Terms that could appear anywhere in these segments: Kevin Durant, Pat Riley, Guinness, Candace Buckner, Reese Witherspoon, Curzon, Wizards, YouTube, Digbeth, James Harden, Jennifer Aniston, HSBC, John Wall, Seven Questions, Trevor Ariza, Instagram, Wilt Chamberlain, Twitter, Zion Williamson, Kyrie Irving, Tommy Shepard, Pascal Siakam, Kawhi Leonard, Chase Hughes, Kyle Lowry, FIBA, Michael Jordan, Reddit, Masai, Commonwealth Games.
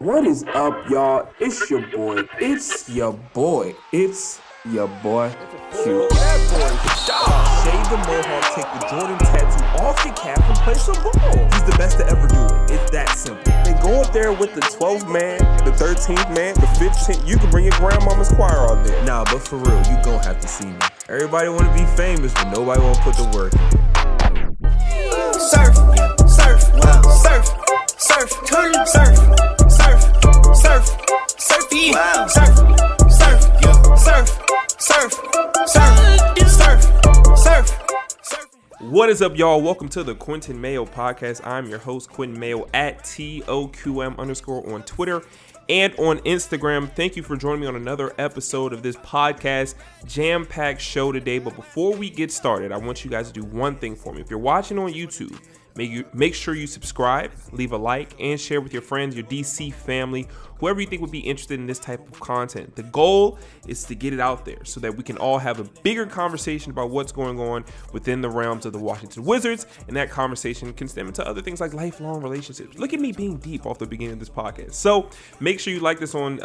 What is up, y'all? It's your boy, Q. Bad boy, shave the mohawk, take the Jordan tattoo off your cap, and play some ball. He's the best to ever do it. It's that simple. Then go up there with the 12th man, the 13th man, the 15th. You can bring your grandmama's choir on there. Nah, but for real, you gon' have to see me. Everybody wanna be famous, but nobody wanna put the work in. Surf. What is up, y'all? Welcome to the Quentin Mayo podcast. I'm your host, Quentin Mayo, at TOQM_ on Twitter and on Instagram. Thank you for joining me on another episode of this podcast, jam-packed show today. But before we get started, I want you guys to do one thing for me. If you're watching on YouTube, make sure you subscribe, leave a like, and share with your friends, your DC family, whoever you think would be interested in this type of content. The goal is to get it out there so that we can all have a bigger conversation about what's going on within the realms of the Washington Wizards, and that conversation can stem into other things like lifelong relationships. Look at me being deep off the beginning of this podcast. So make sure you like this on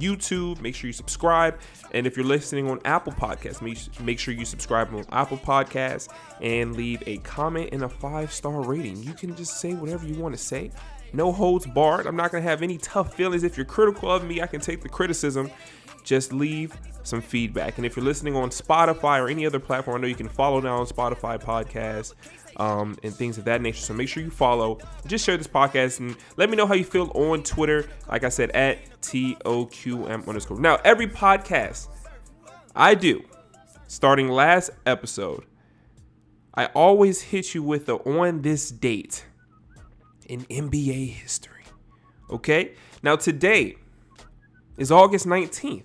YouTube, make sure you subscribe, and if you're listening on Apple Podcasts, make sure you subscribe on Apple Podcasts and leave a comment and a 5-star rating. You can just say whatever you want to say. No holds barred. I'm not going to have any tough feelings. If you're critical of me, I can take the criticism. Just leave some feedback. And if you're listening on Spotify or any other platform, I know you can follow now on Spotify podcasts and things of that nature. So make sure you follow. Just share this podcast and let me know how you feel on Twitter. Like I said, at TOQM_. Now, every podcast I do, starting last episode, I always hit you with the on this date in NBA history. Okay? Now today is August 19th,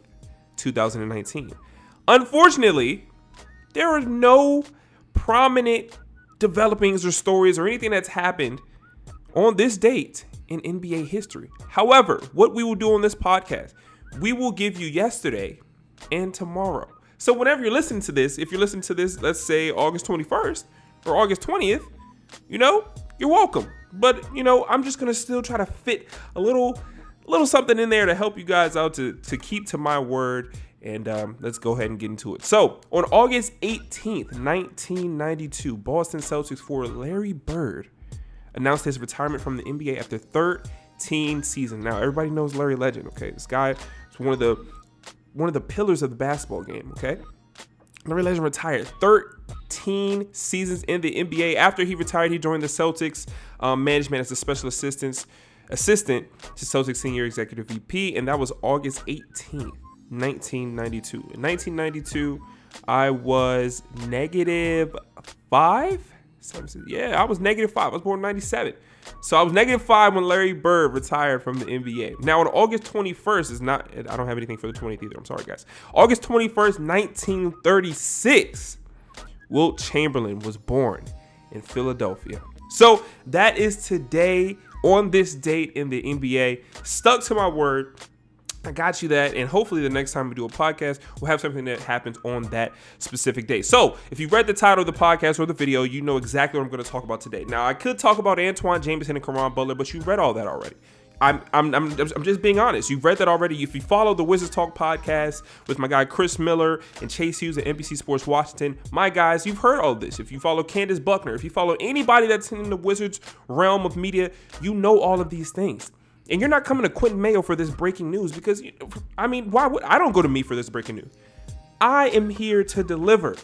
2019. Unfortunately, there are no prominent developings or stories or anything that's happened on this date in NBA history. However, what we will do on this podcast, we will give you yesterday and tomorrow. So whenever you're listening to this, if you're listening to this, let's say August 21st or August 20th, you're welcome. But, I'm just going to still try to fit a little something in there to help you guys out to keep to my word. And let's go ahead and get into it. So on August 18th, 1992, Boston Celtics forward Larry Bird announced his retirement from the NBA after 13 seasons. Now, everybody knows Larry Legend. OK, this guy is one of the pillars of the basketball game. OK, Larry Legend retired 13 seasons in the NBA. After he retired, he joined the Celtics management as a special assistant to Celtics senior executive VP, and that was August 18th, 1992. In 1992, I was -5. Yeah, I was -5. I was born in 1997. So I was -5 when Larry Bird retired from the NBA. Now on August 21st I don't have anything for the 20th either. I'm sorry, guys. August 21st, 1936, Wilt Chamberlain was born in Philadelphia. So that is today on this date in the NBA. Stuck to my word. I got you that, and hopefully the next time we do a podcast, we'll have something that happens on that specific day. So if you read the title of the podcast or the video, you know exactly what I'm going to talk about today. Now, I could talk about Antoine Jameson and Caron Butler, but you read all that already. I'm just being honest. You've read that already. If you follow the Wizards Talk podcast with my guy Chris Miller and Chase Hughes at NBC Sports Washington, my guys, you've heard all this. If you follow Candace Buckner, if you follow anybody that's in the Wizards realm of media, you know all of these things. And you're not coming to Quentin Mayo for this breaking news because, why would I don't go to me for this breaking news? I am here to deliver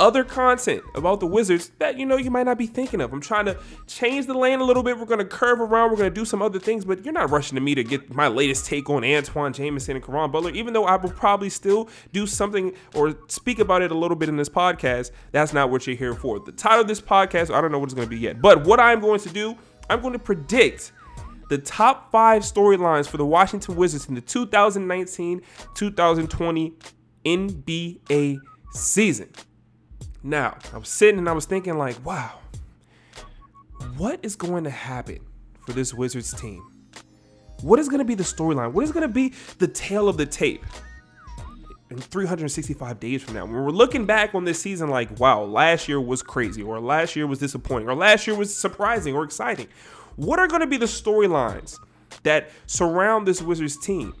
other content about the Wizards that, you might not be thinking of. I'm trying to change the lane a little bit. We're going to curve around. We're going to do some other things, but you're not rushing to me to get my latest take on Antoine Jameson and Caron Butler, even though I will probably still do something or speak about it a little bit in this podcast. That's not what you're here for. The title of this podcast, I don't know what it's going to be yet, but what I'm going to do, I'm going to predict the top 5 storylines for the Washington Wizards in the 2019-2020 NBA season. Now, I was sitting and I was thinking like, wow, what is going to happen for this Wizards team? What is going to be the storyline? What is going to be the tale of the tape in 365 days from now? When we're looking back on this season like, wow, last year was crazy, or last year was disappointing, or last year was surprising or exciting. What are going to be the storylines that surround this Wizards team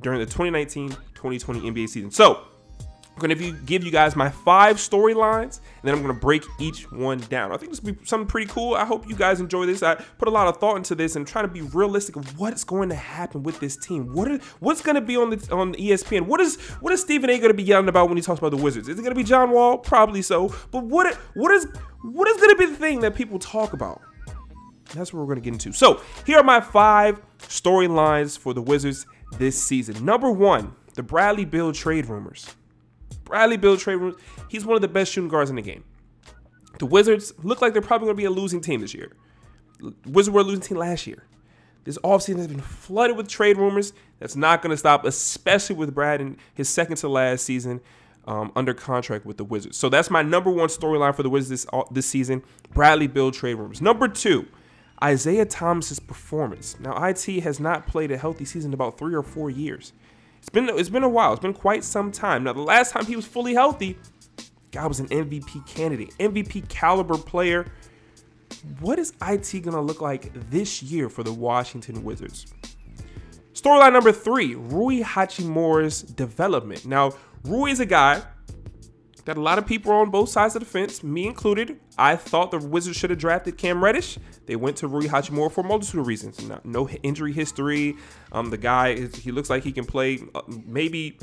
during the 2019-2020 NBA season. So I'm going to give you guys my 5 storylines, and then I'm going to break each one down. I think this will be something pretty cool. I hope you guys enjoy this. I put a lot of thought into this and trying to be realistic of what's going to happen with this team. What's going to be on the ESPN? What is Stephen A. going to be yelling about when he talks about the Wizards? Is it going to be John Wall? Probably so. But what is going to be the thing that people talk about? That's what we're going to get into. So here are my 5 storylines for the Wizards this season. Number 1, the Bradley Beal trade rumors. Bradley Beal trade rumors. He's one of the best shooting guards in the game. The Wizards look like they're probably going to be a losing team this year. Wizards were a losing team last year. This offseason has been flooded with trade rumors. That's not going to stop, especially with Brad in his second to last season under contract with the Wizards. So that's my number 1 storyline for the Wizards this season, Bradley Beal trade rumors. Number 2, Isaiah Thomas' performance. Now, IT has not played a healthy season in about 3 or 4 years. It's been a while. It's been quite some time. Now, the last time he was fully healthy, guy was an MVP candidate, MVP caliber player. What is IT going to look like this year for the Washington Wizards? Storyline number 3, Rui Hachimura's development. Now, Rui is a guy that a lot of people are on both sides of the fence, me included. I thought the Wizards should have drafted Cam Reddish. They went to Rui Hachimura for a multitude of reasons. No injury history. The guy, he looks like he can play maybe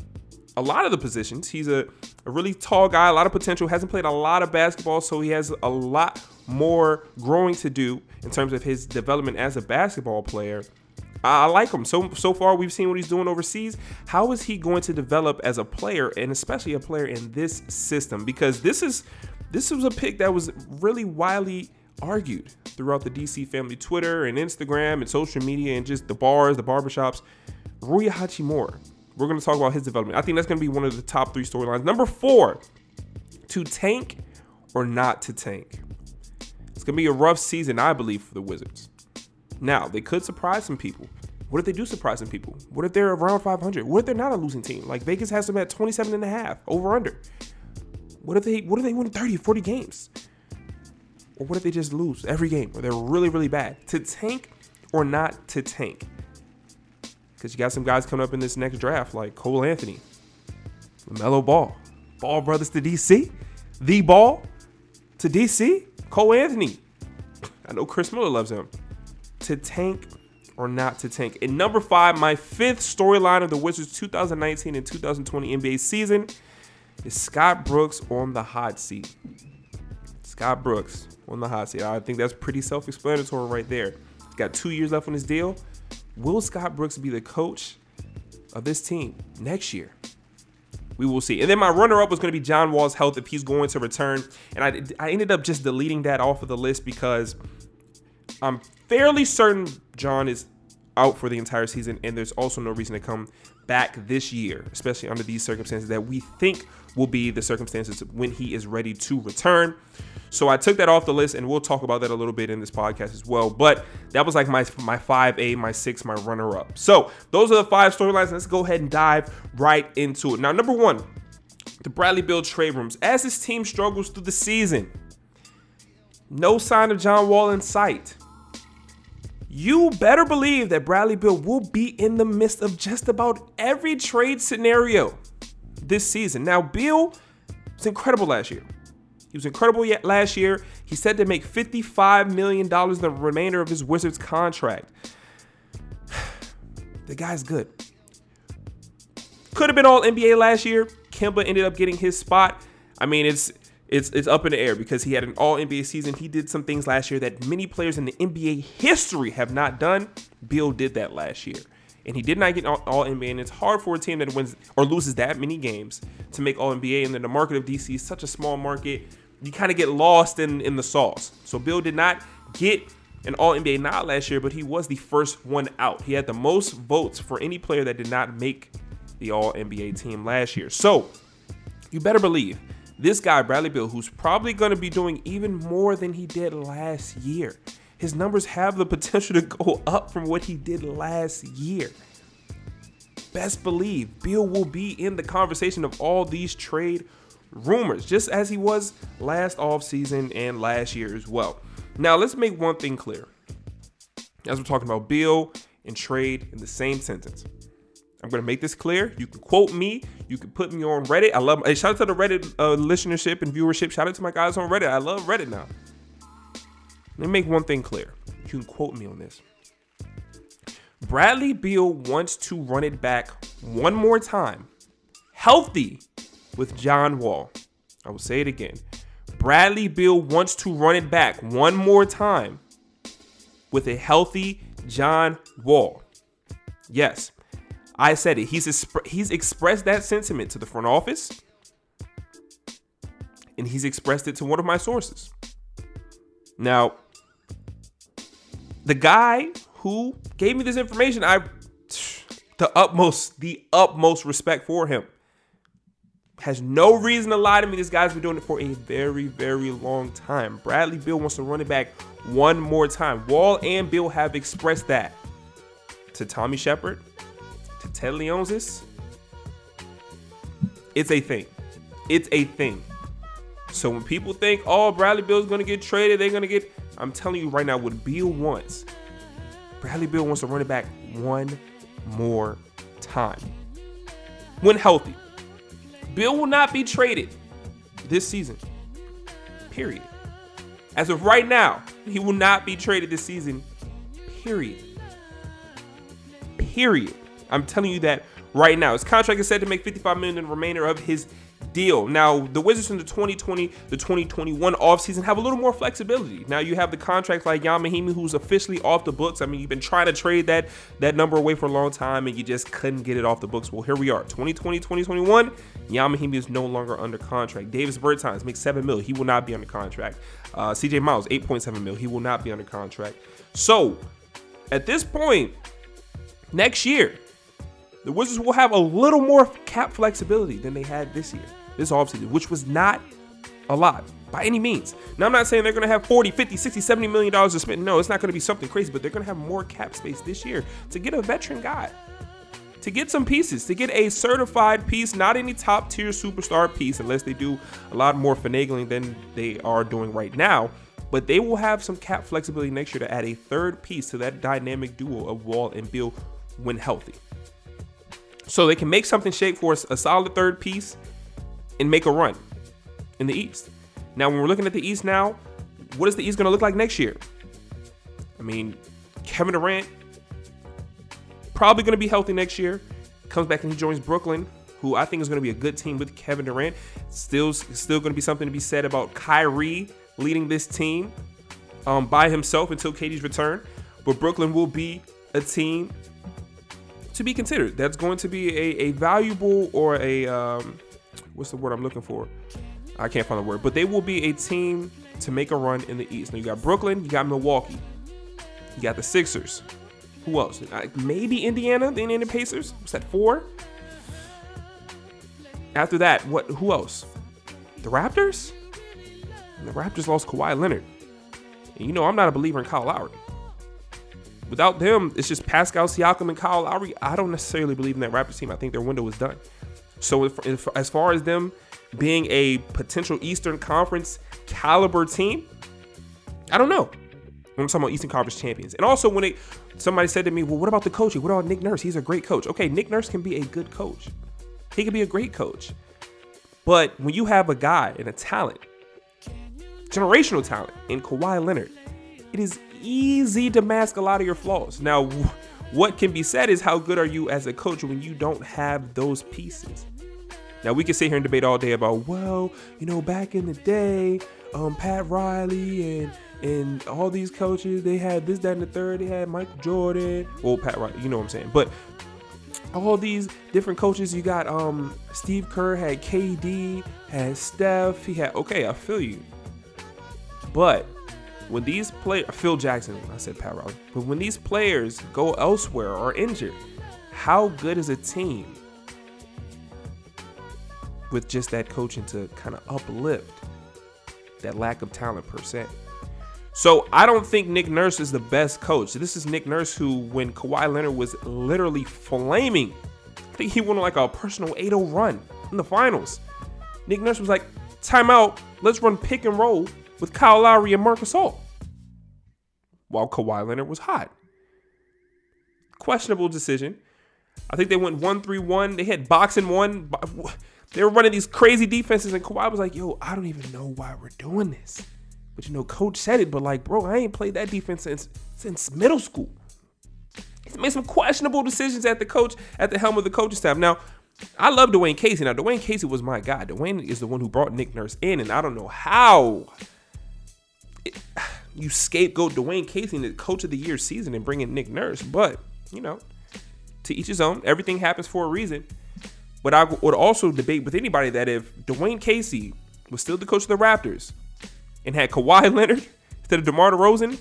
a lot of the positions. He's a really tall guy, a lot of potential, hasn't played a lot of basketball, so he has a lot more growing to do in terms of his development as a basketball player. I like him. So far, we've seen what he's doing overseas. How is he going to develop as a player, and especially a player in this system? Because this was a pick that was really widely argued throughout the DC family Twitter and Instagram and social media and just the bars, the barbershops. Rui Hachimura. We're going to talk about his development. I think that's going to be one of the top 3 storylines. Number 4, to tank or not to tank. It's going to be a rough season, I believe, for the Wizards. Now, they could surprise some people. What if they do surprise some people? What if they're around 500? What if they're not a losing team? Like Vegas has them at 27.5 over under. What if they win 30, 40 games? Or what if they just lose every game or they're really, really bad? To tank or not to tank? Because you got some guys coming up in this next draft like Cole Anthony, LaMelo Ball, Ball Brothers to DC, The Ball to DC, Cole Anthony. I know Chris Miller loves him. To tank or not to tank. And number 5, my 5th storyline of the Wizards 2019 and 2020 NBA season is Scott Brooks on the hot seat. Scott Brooks on the hot seat. I think that's pretty self-explanatory right there. He's got 2 years left on his deal. Will Scott Brooks be the coach of this team next year? We will see. And then my runner-up was going to be John Wall's health, if he's going to return. And I ended up just deleting that off of the list because I'm fairly certain John is out for the entire season, and there's also no reason to come back this year, especially under these circumstances that we think will be the circumstances when he is ready to return. So I took that off the list, and we'll talk about that a little bit in this podcast as well. But that was like my 5A, my 6, my runner-up. So those are the 5 storylines. Let's go ahead and dive right into it. Now, number 1, the Bradley Beal trade rumors. As this team struggles through the season, no sign of John Wall in sight. You better believe that Bradley Beal will be in the midst of just about every trade scenario this season. Now, Beal was incredible last year. He was incredible last year. He's said to make $55 million in the remainder of his Wizards contract. The guy's good. Could have been all NBA last year. Kemba ended up getting his spot. I mean, it's up in the air because he had an all-NBA season. He did some things last year that many players in the NBA history have not done. Beal did that last year. And he did not get all-NBA. And it's hard for a team that wins or loses that many games to make all-NBA. And then the market of DC is such a small market. You kind of get lost in the sauce. So Beal did not get an all-NBA nod last year, but he was the first one out. He had the most votes for any player that did not make the all-NBA team last year. So you better believe this guy, Bradley Beal, who's probably going to be doing even more than he did last year. His numbers have the potential to go up from what he did last year. Best believe Beal will be in the conversation of all these trade rumors, just as he was last offseason and last year as well. Now, let's make one thing clear. As we're talking about Beal and trade in the same sentence. I'm going to make this clear. You can quote me. You can put me on Reddit. I love, hey, shout out to the Reddit listenership and viewership. Shout out to my guys on Reddit. I love Reddit now. Let me make one thing clear. You can quote me on this. Bradley Beal wants to run it back one more time, healthy, with John Wall. I will say it again. Bradley Beal wants to run it back one more time with a healthy John Wall. Yes, I said it. He's expressed that sentiment to the front office, and he's expressed it to one of my sources. Now, the guy who gave me this information, I the utmost respect for him. Has no reason to lie to me. This guy's been doing it for a very, very long time. Bradley Beal wants to run it back one more time. Wall and Beal have expressed that to Tommy Shepard, to Ted Leonsis. It's a thing. It's a thing. So when people think, oh, Bradley Beal's going to get traded, they're going to get... I'm telling you right now, what Beal wants, Bradley Beal wants to run it back one more time. When healthy. Beal will not be traded this season, period. As of right now, he will not be traded this season, period. Period. I'm telling you that right now. His contract is set to make $55 million in the remainder of his deal. Now, the Wizards in the 2020-2021 offseason have a little more flexibility. Now, you have the contract like Yamahimi, who's officially off the books. I mean, you've been trying to trade that number away for a long time, and you just couldn't get it off the books. Well, here we are. 2020-2021, Yamahimi is no longer under contract. Davis Bertans makes $7 million. He will not be under contract. CJ Miles, $8.7 million. He will not be under contract. So, at this point, next year, the Wizards will have a little more cap flexibility than they had this year, this offseason, which was not a lot by any means. Now, I'm not saying they're going to have $40, $50, $60, $70 million to spend. No, it's not going to be something crazy, but they're going to have more cap space this year to get a veteran guy, to get some pieces, to get a certified piece, not any top-tier superstar piece, unless they do a lot more finagling than they are doing right now. But they will have some cap flexibility next year to add a third piece to that dynamic duo of Wall and Beal when healthy. So they can make something shake for a solid third piece and make a run in the East. Now, when we're looking at the East now, what is the East going to look like next year? I mean, Kevin Durant probably going to be healthy next year. Comes back and he joins Brooklyn, who I think is going to be a good team with Kevin Durant. Still going to be something to be said about Kyrie leading this team by himself until KD's return. But Brooklyn will be a team to be considered. That's going to be a valuable or a what's the word I'm looking for? I can't find the word, but they will be a team to make a run in the East. Now you got Brooklyn, you got Milwaukee, you got the Sixers. Who else? Maybe Indiana, the Indiana Pacers. Was that 4? After that, what? Who else? The Raptors. And the Raptors lost Kawhi Leonard. And you know I'm not a believer in Kyle Lowry. Without them, it's just Pascal Siakam and Kyle Lowry. I don't necessarily believe in that Raptors team. I think their window is done. So if, as far as them being a potential Eastern Conference caliber team, I don't know. I'm talking about Eastern Conference champions. And also when somebody said to me, well, what about the coaching? What about Nick Nurse? He's a great coach. Okay, Nick Nurse can be a good coach. He can be a great coach. But when you have a guy and a talent, generational talent in Kawhi Leonard, it is easy to mask a lot of your flaws. Now, what can be said is how good are you as a coach when you don't have those pieces? Now, we can sit here and debate all day about, well, you know, back in the day, Pat Riley and all these coaches, they had this, that, and the third. They had Michael Jordan. Well, Pat Riley, you know what I'm saying. But all these different coaches, you got Steve Kerr, had KD, had Steph. He had, okay, I feel you. But when these players, Phil Jackson, I said Pat Riley, but when these players go elsewhere or are injured, how good is a team with just that coaching to kind of uplift that lack of talent per se? So I don't think Nick Nurse is the best coach. This is Nick Nurse who, when Kawhi Leonard was literally flaming, I think he went on like a personal 8-0 run in the finals. Nick Nurse was like, timeout, let's run pick and roll with Kyle Lowry and Marc Gasol, while Kawhi Leonard was hot. questionable decision. I think they went 1-3-1. They had boxing one. They were running these crazy defenses, and Kawhi was like, yo, I don't even know why we're doing this. But, you know, coach said it, but, like, bro, I ain't played that defense since middle school. He's made some questionable decisions at the helm of the coaching staff. Now, I love Dwayne Casey. Now, Dwayne Casey was my guy. Dwayne is the one who brought Nick Nurse in, and I don't know how you scapegoat Dwayne Casey in the coach of the year season and bring in Nick Nurse. But, you know, to each his own. Everything happens for a reason. But I would also debate with anybody that if Dwayne Casey was still the coach of the Raptors and had Kawhi Leonard instead of DeMar DeRozan,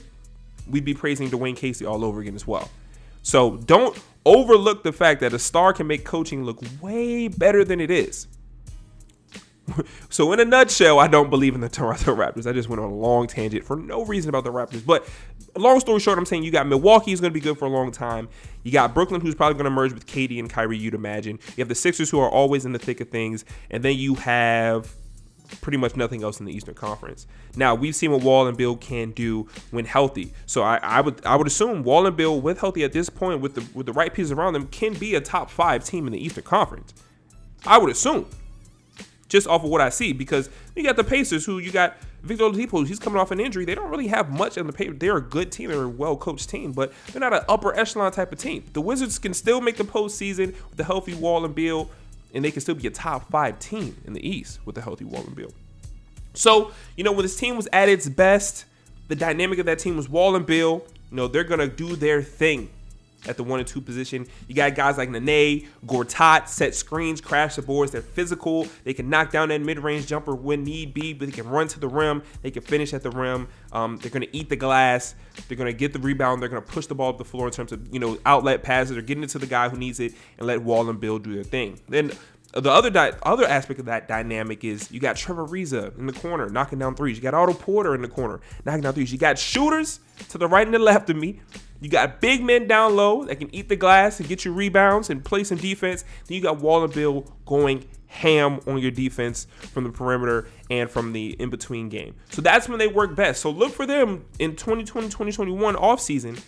we'd be praising Dwayne Casey all over again as well. So don't overlook the fact that a star can make coaching look way better than it is. So in a nutshell, I don't believe in the Toronto Raptors. I just went on a long tangent for no reason about the Raptors. But long story short, I'm saying you got Milwaukee is going to be good for a long time. You got Brooklyn, who's probably going to merge with KD and Kyrie, you'd imagine. You have the Sixers, who are always in the thick of things. And then you have pretty much nothing else in the Eastern Conference. Now, we've seen what Wall and Bill can do when healthy. So I would assume Wall and Bill, with healthy at this point, with the right pieces around them, can be a top five team in the Eastern Conference. I would assume. Just off of what I see, because you got the Pacers, who you got Victor Oladipo, he's coming off an injury. They don't really have much on the paper. They're a good team. They're a well-coached team, but they're not an upper echelon type of team. The Wizards can still make the postseason with the healthy Wall and Beal, and they can still be a top five team in the East with the healthy Wall and Beal. So, you know, when this team was at its best, the dynamic of that team was Wall and Beal. You know, they're going to do their thing at the 1 and 2 position. You got guys like Nene, Gortat, set screens, crash the boards. They're physical. They can knock down that mid-range jumper when need be, but they can run to the rim. They can finish at the rim. They're going to eat the glass. They're going to get the rebound. They're going to push the ball up the floor in terms of, you know, outlet passes or getting it to the guy who needs it, and let Wall and Bill do their thing. Then the other aspect of that dynamic is you got Trevor Ariza in the corner knocking down threes. You got Otto Porter in the corner knocking down threes. You got shooters to the right and the left of me. You got big men down low that can eat the glass and get you rebounds and play some defense. Then you got Wall and Bill going ham on your defense from the perimeter and from the in-between game. So that's when they work best. So look for them in 2020-2021 offseason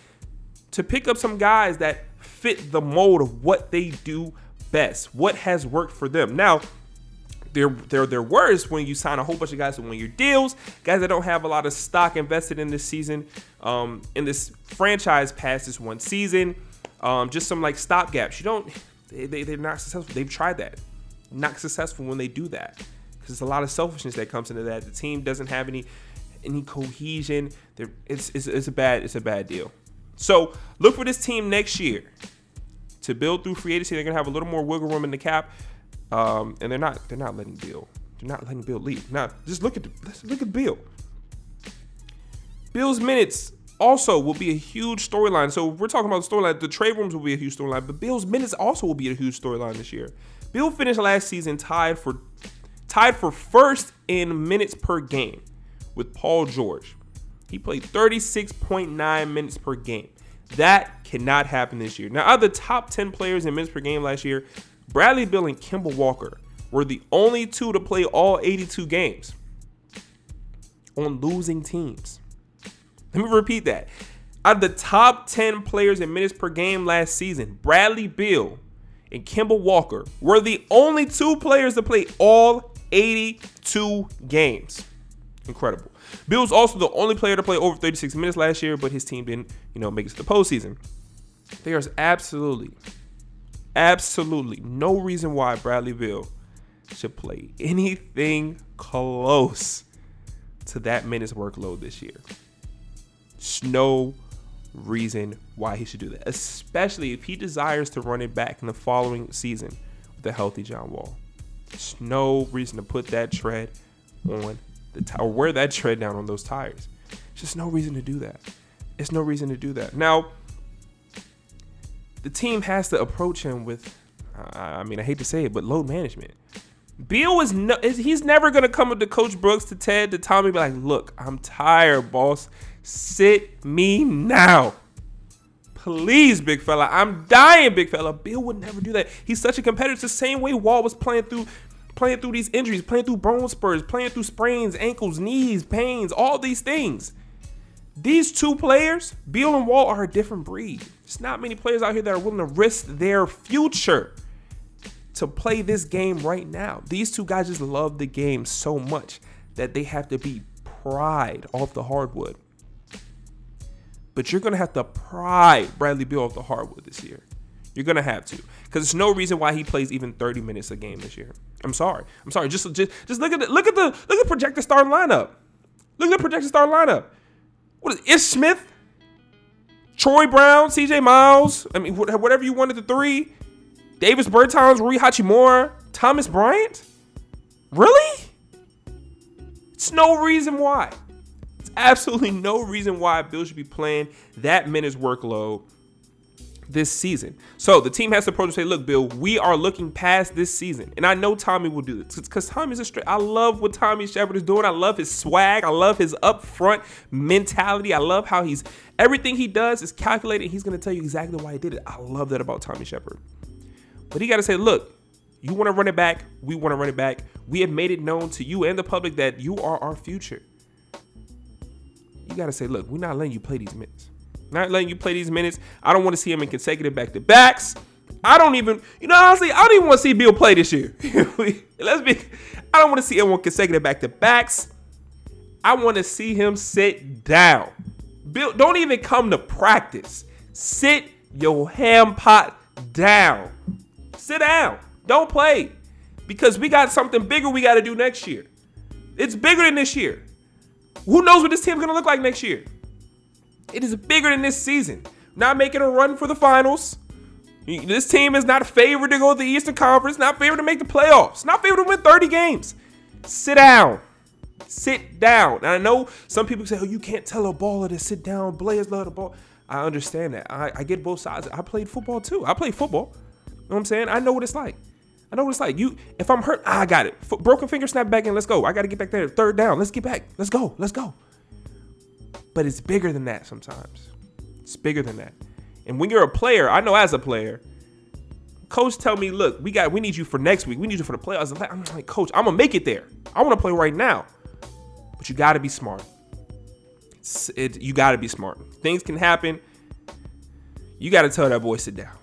to pick up some guys that fit the mold of what they do best, what has worked for them. Now, they're worse when you sign a whole bunch of guys to 1 year deals, guys that don't have a lot of stock invested in this season, in this franchise past this one season, just some like stop gaps. They're not successful. They've tried that. Not successful when they do that, because there's a lot of selfishness that comes into that. The team doesn't have any cohesion. It's a bad deal. So look for this team next year to build through free agency. They're gonna have a little more wiggle room in the cap. And they're not letting Bill. They're not letting Bill leave. Now, just look at Bill. Bill's minutes also will be a huge storyline. So we're talking about the storyline. The trade rooms will be a huge storyline, but Bill's minutes also will be a huge storyline this year. Bill finished last season tied for first in minutes per game with Paul George. He played 36.9 minutes per game. That cannot happen this year. Now, other top 10 players in minutes per game last year, Bradley Beal and Kemba Walker were the only two to play all 82 games on losing teams. Let me repeat that. Out of the top 10 players in minutes per game last season, Bradley Beal and Kemba Walker were the only two players to play all 82 games. Incredible. Beal was also the only player to play over 36 minutes last year, but his team didn't, you know, make it to the postseason. There's absolutely no reason why Bradley Beal should play anything close to that minutes workload this year. There's no reason why he should do that, especially if he desires to run it back in the following season with a healthy John Wall. There's no reason to put that tread on the or wear that tread down on those tires. There's just no reason to do that. It's no reason to do that. Now, the team has to approach him with, I mean, I hate to say it, but load management. Beal he's never going to come up to Coach Brooks, to Ted, to Tommy, be like, look, I'm tired, boss. Sit me now. Please, big fella. I'm dying, big fella. Beal would never do that. He's such a competitor. It's the same way Wall was playing through these injuries, playing through bone spurs, playing through sprains, ankles, knees, pains, all these things. These two players, Beal and Wall, are a different breed. There's not many players out here that are willing to risk their future to play this game right now. These two guys just love the game so much that they have to be pried off the hardwood. But you're going to have to pry Bradley Beal off the hardwood this year. You're going to have to. Because there's no reason why he plays even 30 minutes a game this year. I'm sorry. Just look at the projected starting lineup. Look at the projected starting lineup. What is it? Ish Smith, Troy Brown, CJ Miles, I mean, whatever you wanted the three, Davis Bertans, Rui Hachimura, Thomas Bryant? Really? It's no reason why. It's absolutely no reason why Bill should be playing that minutes workload this season. So the team has to approach and say, look, Bill, we are looking past this season. And I know Tommy will do this because Tommy's a straight. I love what Tommy Shepard is doing. I love his swag. I love his upfront mentality. I love how everything he does is calculated. He's going to tell you exactly why he did it. I love that about Tommy Shepard. But he got to say, look, you want to run it back. We want to run it back. We have made it known to you and the public that you are our future. You got to say, look, we're not letting you play these minutes. I don't want to see him in consecutive back-to-backs. I don't even want to see Bill play this year. I don't want to see him on consecutive back-to-backs. I want to see him sit down. Bill, don't even come to practice. Sit your ham pot down. Sit down. Don't play. Because we got something bigger we got to do next year. It's bigger than this year. Who knows what this team's going to look like next year? It is bigger than this season. Not making a run for the finals. This team is not favored to go to the Eastern Conference. Not favored to make the playoffs. Not favored to win 30 games. Sit down. And I know some people say, oh, you can't tell a baller to sit down. Players love the ball. I understand that. I get both sides. I played football too. You know what I'm saying? I know what it's like. If I'm hurt, I got it. Broken finger, snap back in. Let's go. I got to get back there. Third down. Let's get back. Let's go. But it's bigger than that sometimes. And when you're a player, I know as a player, coach tell me, look, we need you for next week. We need you for the playoffs. I'm like, coach, I'm going to make it there. I want to play right now. But you got to be smart. Things can happen. You got to tell that boy sit down.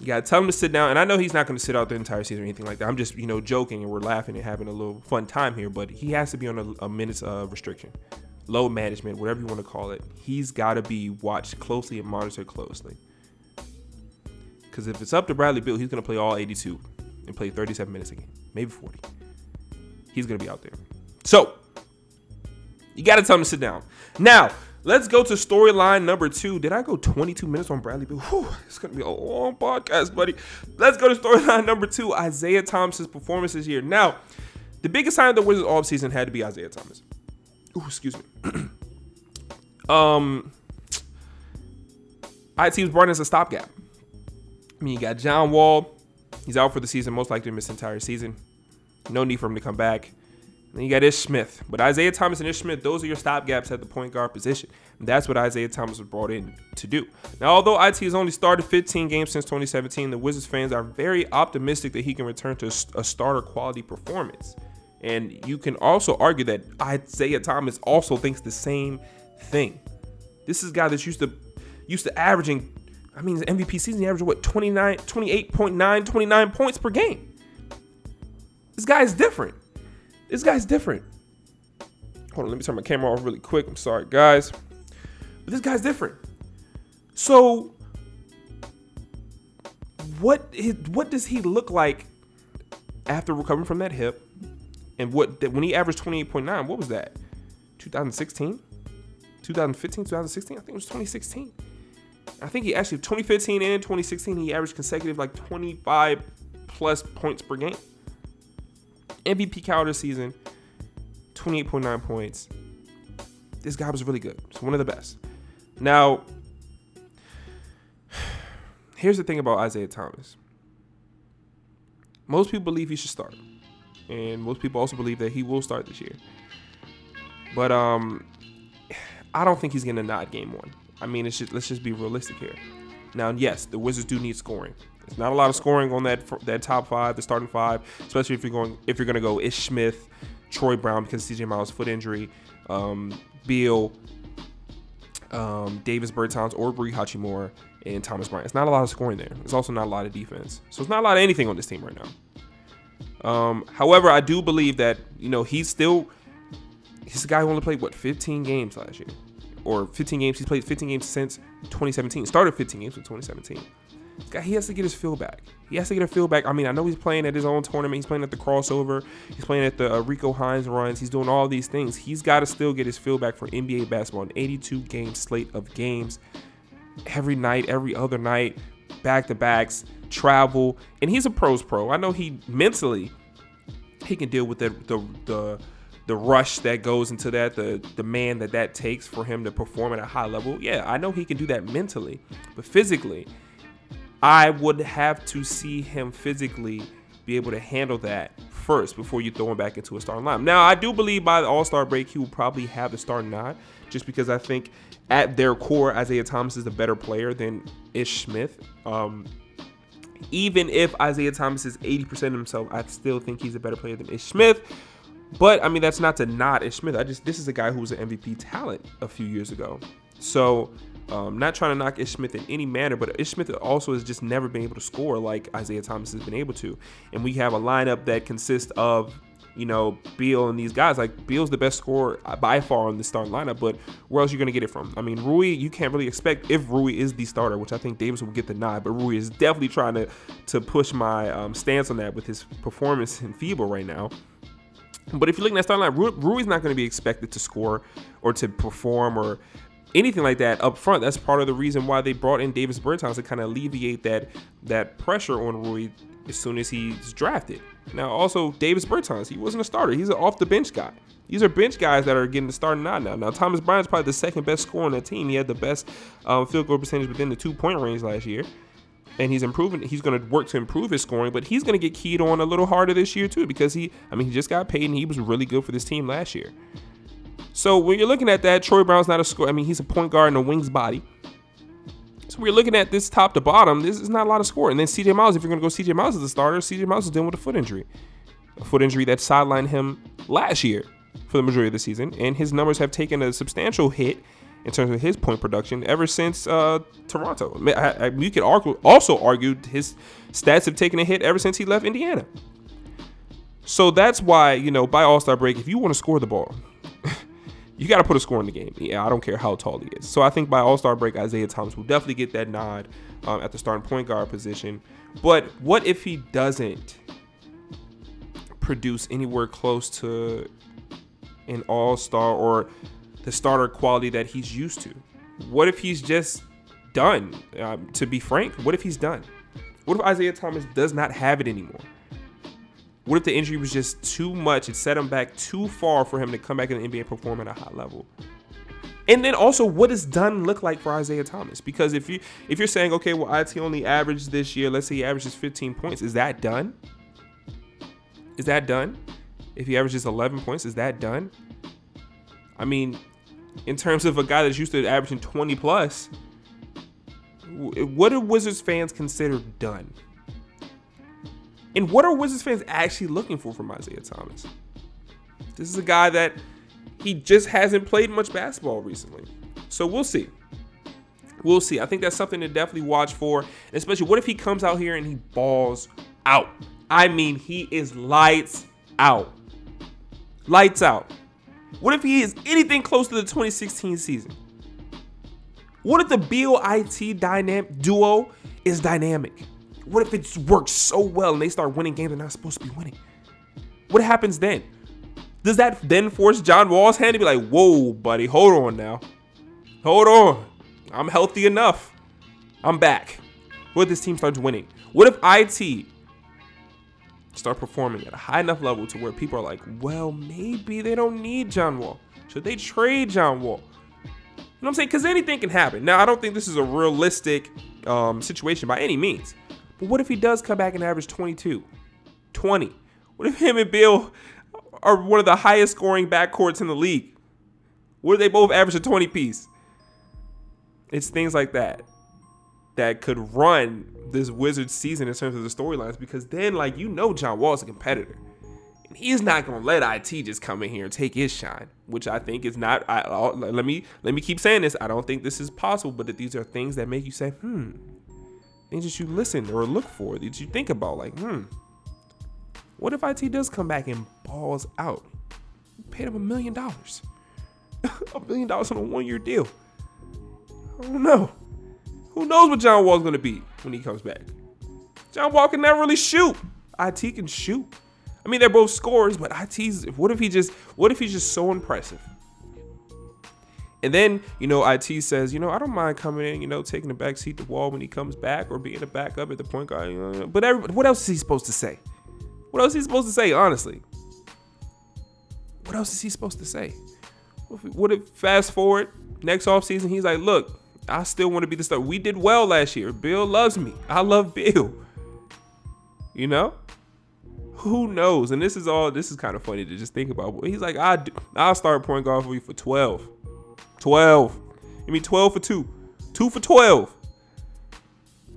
You got to tell him to sit down. And I know he's not going to sit out the entire season or anything like that. I'm just, joking and we're laughing and having a little fun time here. But he has to be on a minutes restriction. Load management, whatever you want to call it, he's got to be watched closely and monitored closely. Because if it's up to Bradley Beal, he's going to play all 82 and play 37 minutes a game, maybe 40. He's going to be out there. So, you got to tell him to sit down. Now, let's go to storyline number 2. Did I go 22 minutes on Bradley Beal? Whew, it's going to be a long podcast, buddy. Let's go to storyline number 2, Isaiah Thomas' performance this year. Now, the biggest sign of the Wizards offseason had to be Isaiah Thomas. IT was brought in as a stopgap. I mean, you got John Wall. He's out for the season, most likely miss entire season. No need for him to come back. And then you got Ish Smith. But Isaiah Thomas and Ish Smith, those are your stopgaps at the point guard position. And that's what Isaiah Thomas was brought in to do. Now, although IT has only started 15 games since 2017, the Wizards fans are very optimistic that he can return to a starter quality performance. And you can also argue that Isaiah Thomas also thinks the same thing. This is a guy that's used to averaging, his MVP season, he averaged 29 points per game. This guy's different. Hold on, let me turn my camera off really quick. I'm sorry, guys. But this guy's different. So what does he look like after recovering from that hip? And when he averaged 28.9, what was that? 2016? I think it was 2016. I think he actually, 2015 and 2016, he averaged consecutive 25 plus points per game. MVP caliber season, 28.9 points. This guy was really good. He's one of the best. Now, here's the thing about Isaiah Thomas. Most people believe he should start. And most people also believe that he will start this year. But I don't think he's going to nod game one. Let's just be realistic here. Now, yes, the Wizards do need scoring. There's not a lot of scoring on that top five, the starting five, especially if you're going to go Ish Smith, Troy Brown because of CJ Miles' foot injury, Beal, Davis Bertans or Rui Hachimura and Thomas Bryant. It's not a lot of scoring there. It's also not a lot of defense. So it's not a lot of anything on this team right now. However, I do believe that, you know, he's a guy who only played, what, 15 games last year? Or 15 games. He's played 15 games since 2017. Started 15 games in 2017. Guy, he has to get his feel back. He has to get a feel back. I mean, I know he's playing at his own tournament. He's playing at the crossover. He's playing at the Rico Hines runs. He's doing all these things. He's got to still get his feel back for NBA basketball. An 82-game slate of games every night, every other night, back-to-backs, travel. And he's a pro's pro. I know he mentally, he can deal with the rush that goes into that, the demand that takes for him to perform at a high level. Yeah, I know he can do that mentally, but physically, I would have to see him physically be able to handle that first before you throw him back into a starting lineup. Now, I do believe by the All-Star break, he will probably have the starting nod, just because I think at their core, Isaiah Thomas is a better player than Ish Smith. Even if Isaiah Thomas is 80% himself, I still think he's a better player than Ish Smith. But, I mean, that's not to not Ish Smith. This is a guy who was an MVP talent a few years ago. So, not trying to knock Ish Smith in any manner, but Ish Smith also has just never been able to score like Isaiah Thomas has been able to. And we have a lineup that consists of, you know, Beal and these guys. Like, Beal's the best scorer by far in the starting lineup, but where else are you going to get it from? I mean, Rui, you can't really expect, if Rui is the starter, which I think Davis will get the nod, but Rui is definitely trying to push my stance on that with his performance in FIBA right now. But if you're looking at starting line, Rui's not going to be expected to score or to perform or anything like that up front. That's part of the reason why they brought in Davis Bertans, to kind of alleviate that pressure on Rui as soon as he's drafted. Now, also, Davis Bertans, he wasn't a starter. He's an off-the-bench guy. These are bench guys that are getting the starting nod now. Now, Thomas Bryant's probably the second best scorer on the team. He had the best field goal percentage within the two-point range last year. And he's improving. He's going to work to improve his scoring, but he's going to get keyed on a little harder this year too, because he just got paid and he was really good for this team last year. So when you're looking at that, Troy Brown's not a scorer. I mean, he's a point guard in a wings body. So we're looking at this top to bottom. This is not a lot of scoring. And then CJ Miles, if you're going to go CJ Miles as a starter, CJ Miles is dealing with a foot injury that sidelined him last year for the majority of the season, and his numbers have taken a substantial hit in terms of his point production ever since Toronto. You could also argue his stats have taken a hit ever since he left Indiana. So that's why, you know, by All-Star break, if you want to score the ball, you got to put a score in the game. Yeah, I don't care how tall he is. So I think by All-Star break, Isaiah Thomas will definitely get that nod at the starting point guard position. But what if he doesn't produce anywhere close to an All-Star or the starter quality that he's used to? What if he's just done? To be frank, what if he's done? What if Isaiah Thomas does not have it anymore? What if the injury was just too much? It set him back too far for him to come back in the NBA and perform at a high level. And then also, what does done look like for Isaiah Thomas? Because if you're saying, okay, well, IT only averaged this year, let's say he averages 15 points, is that done? Is that done? If he averages 11 points, is that done? I mean, in terms of a guy that's used to averaging 20 plus, what do Wizards fans consider done? And what are Wizards fans actually looking for from Isaiah Thomas? This is a guy that he just hasn't played much basketball recently. So we'll see. We'll see. I think that's something to definitely watch for, especially what if he comes out here and he balls out. I mean, he is lights out. Lights out. What if he is anything close to the 2016 season? What if the BOIT dynamic duo is dynamic? What if it works so well and they start winning games they're not supposed to be winning? What happens then? Does that then force John Wall's hand to be like, whoa, buddy, hold on now. Hold on. I'm healthy enough. I'm back. What if this team starts winning? What if IT start performing at a high enough level to where people are like, well, maybe they don't need John Wall. Should they trade John Wall? You know what I'm saying? Because anything can happen. Now, I don't think this is a realistic situation by any means. But what if he does come back and average 22, 20? What if him and Bill are one of the highest scoring backcourts in the league? What if they both average a 20 piece? It's things like that could run this Wizards season in terms of the storylines, because then, like, you know, John Wall is a competitor. he's not going to let IT just come in here and take his shine, which I think is not. Let me keep saying this. I don't think this is possible, but these are things that make you say, things that you listen or look for, that you think about, like, what if IT does come back and balls out? You paid him $1 million. $1 million on a one-year deal. I don't know. Who knows what John Wall's going to be when he comes back? John Wall can never really shoot. IT can shoot. I mean, they're both scorers, but IT's, what if he's just so impressive? And then, IT says, I don't mind coming in, taking the back seat to Wall when he comes back or being a backup at the point guard. But what else is he supposed to say? What else is he supposed to say, honestly? What else is he supposed to say? What if fast forward next offseason, he's like, look, I still want to be the star. We did well last year. Bill loves me. I love Bill. Who knows? And this is kind of funny to just think about. He's like, I'll start point guard for you for 12. 12. 12 for 2. 2 for 12.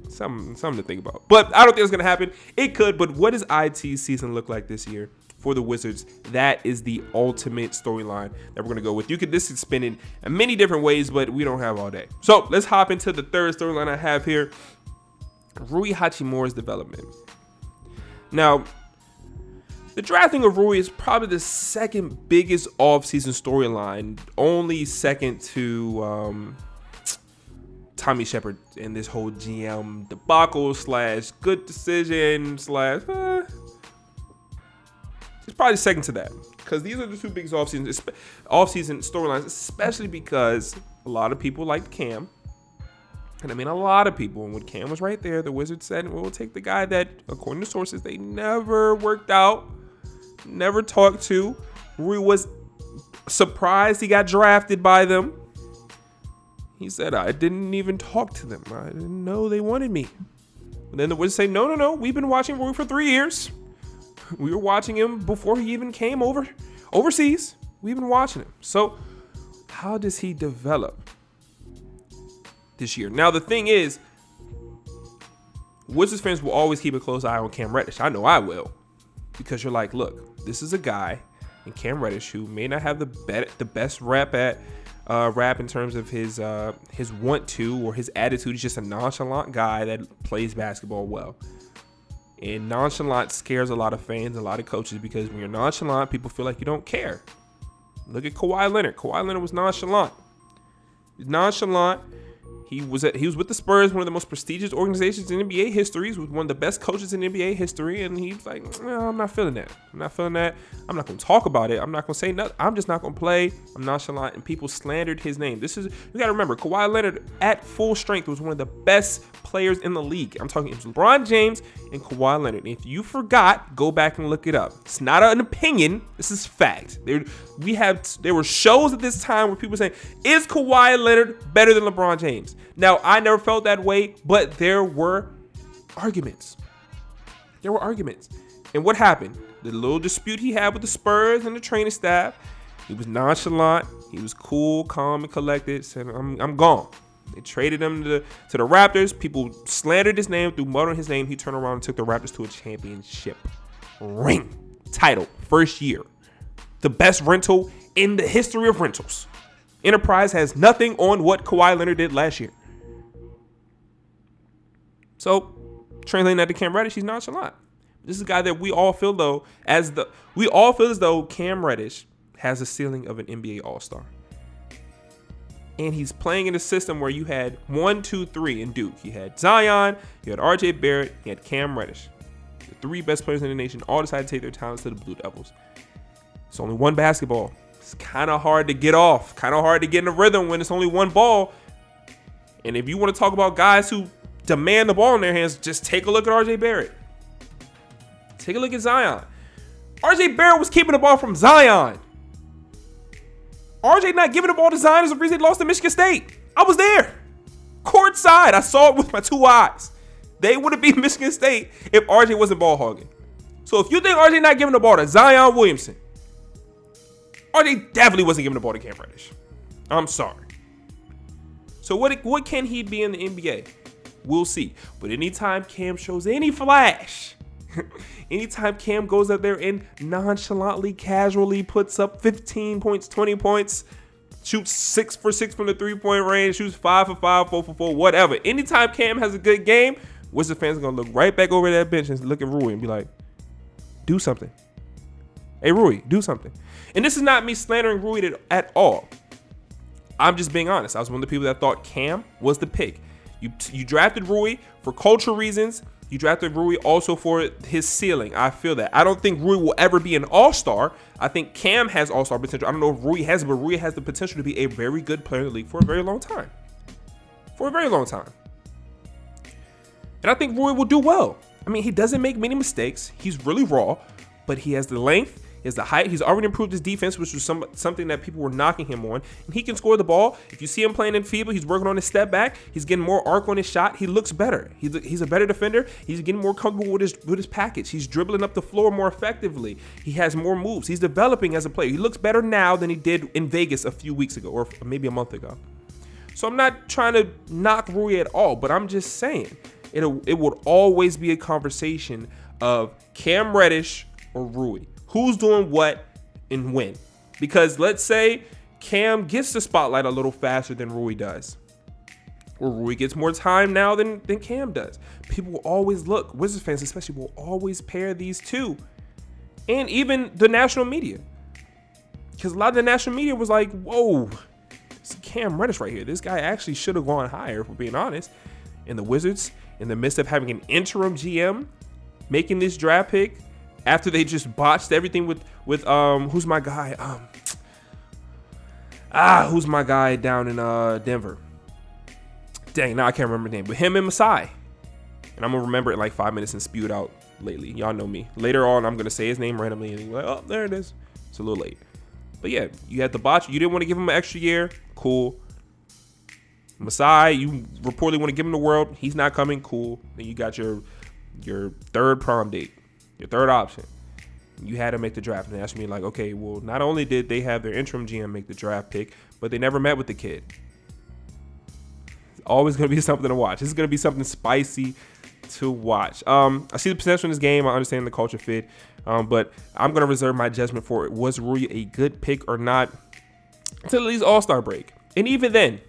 Something to think about. But I don't think it's going to happen. It could, but what does IT's season look like this year for the Wizards? That is the ultimate storyline that we're going to go with. This is spinning in many different ways, but we don't have all day. So let's hop into the third storyline I have here. Rui Hachimura's development. Now, the drafting of Rui is probably the second biggest offseason storyline, only second to Tommy Shepard and this whole GM debacle / good decision / it's probably second to that, because these are the two biggest offseason storylines, especially because a lot of people liked Cam. And I mean, a lot of people. And when Cam was right there, the Wizards said, we'll take the guy that, according to sources, they never worked out, never talked to. Rui was surprised he got drafted by them. He said, I didn't even talk to them. I didn't know they wanted me. And then the Wizards say, no. We've been watching Rui for 3 years. We were watching him before he even came overseas. We've been watching him. So how does he develop this year? Now, the thing is, Wizards fans will always keep a close eye on Cam Reddish. I know I will, because you're like, look, this is a guy in Cam Reddish who may not have the best rap in terms of his want to or his attitude. He's just a nonchalant guy that plays basketball well. And nonchalant scares a lot of fans, a lot of coaches, because when you're nonchalant, people feel like you don't care. Look at Kawhi Leonard. Kawhi Leonard was nonchalant. He was with the Spurs, one of the most prestigious organizations in NBA history, was one of the best coaches in NBA history, and he's like, no, I'm not feeling that. I'm not going to talk about it. I'm not going to say nothing. I'm just not going to play. I'm nonchalant, and people slandered his name. You got to remember, Kawhi Leonard at full strength was one of the best players in the league. I'm talking LeBron James and Kawhi Leonard. And if you forgot, go back and look it up. It's not an opinion. This is fact. There were shows at this time where people were saying, is Kawhi Leonard better than LeBron James? Now, I never felt that way, but there were arguments. And what happened? The little dispute he had with the Spurs and the training staff, he was nonchalant. He was cool, calm, and collected. Said, I'm gone. They traded him to the Raptors. People slandered his name, threw mud on his name. He turned around and took the Raptors to a championship ring. Title. First year. The best rental in the history of rentals. Enterprise has nothing on what Kawhi Leonard did last year. So, translating that to Cam Reddish, he's nonchalant. This is a guy that we all feel, though, as though Cam Reddish has the ceiling of an NBA All-Star. And he's playing in a system where you had 1, 2, 3 in Duke. You had Zion, you had R.J. Barrett, you had Cam Reddish. The 3 best players in the nation all decided to take their talents to the Blue Devils. It's only one basketball. It's kind of hard to get off, kind of hard to get in a rhythm when it's only one ball. And if you want to talk about guys who demand the ball in their hands, just take a look at R.J. Barrett. Take a look at Zion. R.J. Barrett was keeping the ball from Zion. R.J. not giving the ball to Zion is the reason they lost to Michigan State. I was there. Courtside. I saw it with my 2 eyes. They would have beat Michigan State if R.J. wasn't ball hogging. So if you think R.J. not giving the ball to Zion Williamson, RJ definitely wasn't giving the ball to Cam Reddish. I'm sorry. So what can he be in the NBA? We'll see. But anytime Cam shows any flash, Anytime Cam goes out there and nonchalantly, casually puts up 15 points, 20 points, shoots 6 for 6 from the three-point range, shoots 5 for 5, 4 for 4, whatever. Anytime Cam has a good game, Wizards fans are going to look right back over that bench and look at Rui and be like, do something. Hey, Rui, do something. And this is not me slandering Rui at all. I'm just being honest. I was one of the people that thought Cam was the pick. You drafted Rui for culture reasons. You drafted Rui also for his ceiling. I feel that. I don't think Rui will ever be an all-star. I think Cam has all-star potential. I don't know if Rui has it, but Rui has the potential to be a very good player in the league for a very long time. For a very long time. And I think Rui will do well. I mean, he doesn't make many mistakes. He's really raw, but he has the length. Is the height. He's already improved his defense, which was something that people were knocking him on. And he can score the ball. If you see him playing in FIBA, he's working on his step back. He's getting more arc on his shot. He looks better. He's a better defender. He's getting more comfortable with his package. He's dribbling up the floor more effectively. He has more moves. He's developing as a player. He looks better now than he did in Vegas a few weeks ago, or maybe a month ago. So I'm not trying to knock Rui at all, but I'm just saying it would always be a conversation of Cam Reddish or Rui. Who's doing what and when? Because let's say Cam gets the spotlight a little faster than Rui does. Or Rui gets more time now than Cam does. People will always look, Wizards fans especially, will always pair these two. And even the national media. Because a lot of the national media was like, whoa, it's Cam Reddish right here. This guy actually should have gone higher, if we're being honest. And the Wizards, in the midst of having an interim GM, making this draft pick, after they just botched everything with who's my guy? Who's my guy down in Denver? Dang, now I can't remember the name. But him and Masai. And I'm going to remember it in like 5 minutes and spew it out lately. Y'all know me. Later on, I'm going to say his name randomly. And you're like, oh, there it is. It's a little late. But yeah, you had the botch. You didn't want to give him an extra year. Cool. Masai, you reportedly want to give him the world. He's not coming. Cool. Then you got your third prom date. Your third option, you had to make the draft. And they asked me like, okay, well, not only did they have their interim GM make the draft pick, but they never met with the kid. It's always going to be something to watch. This is going to be something spicy to watch. I see the potential in this game. I understand the culture fit, but I'm going to reserve my judgment for it. Was Rui a good pick or not until at least All-Star break? And even then,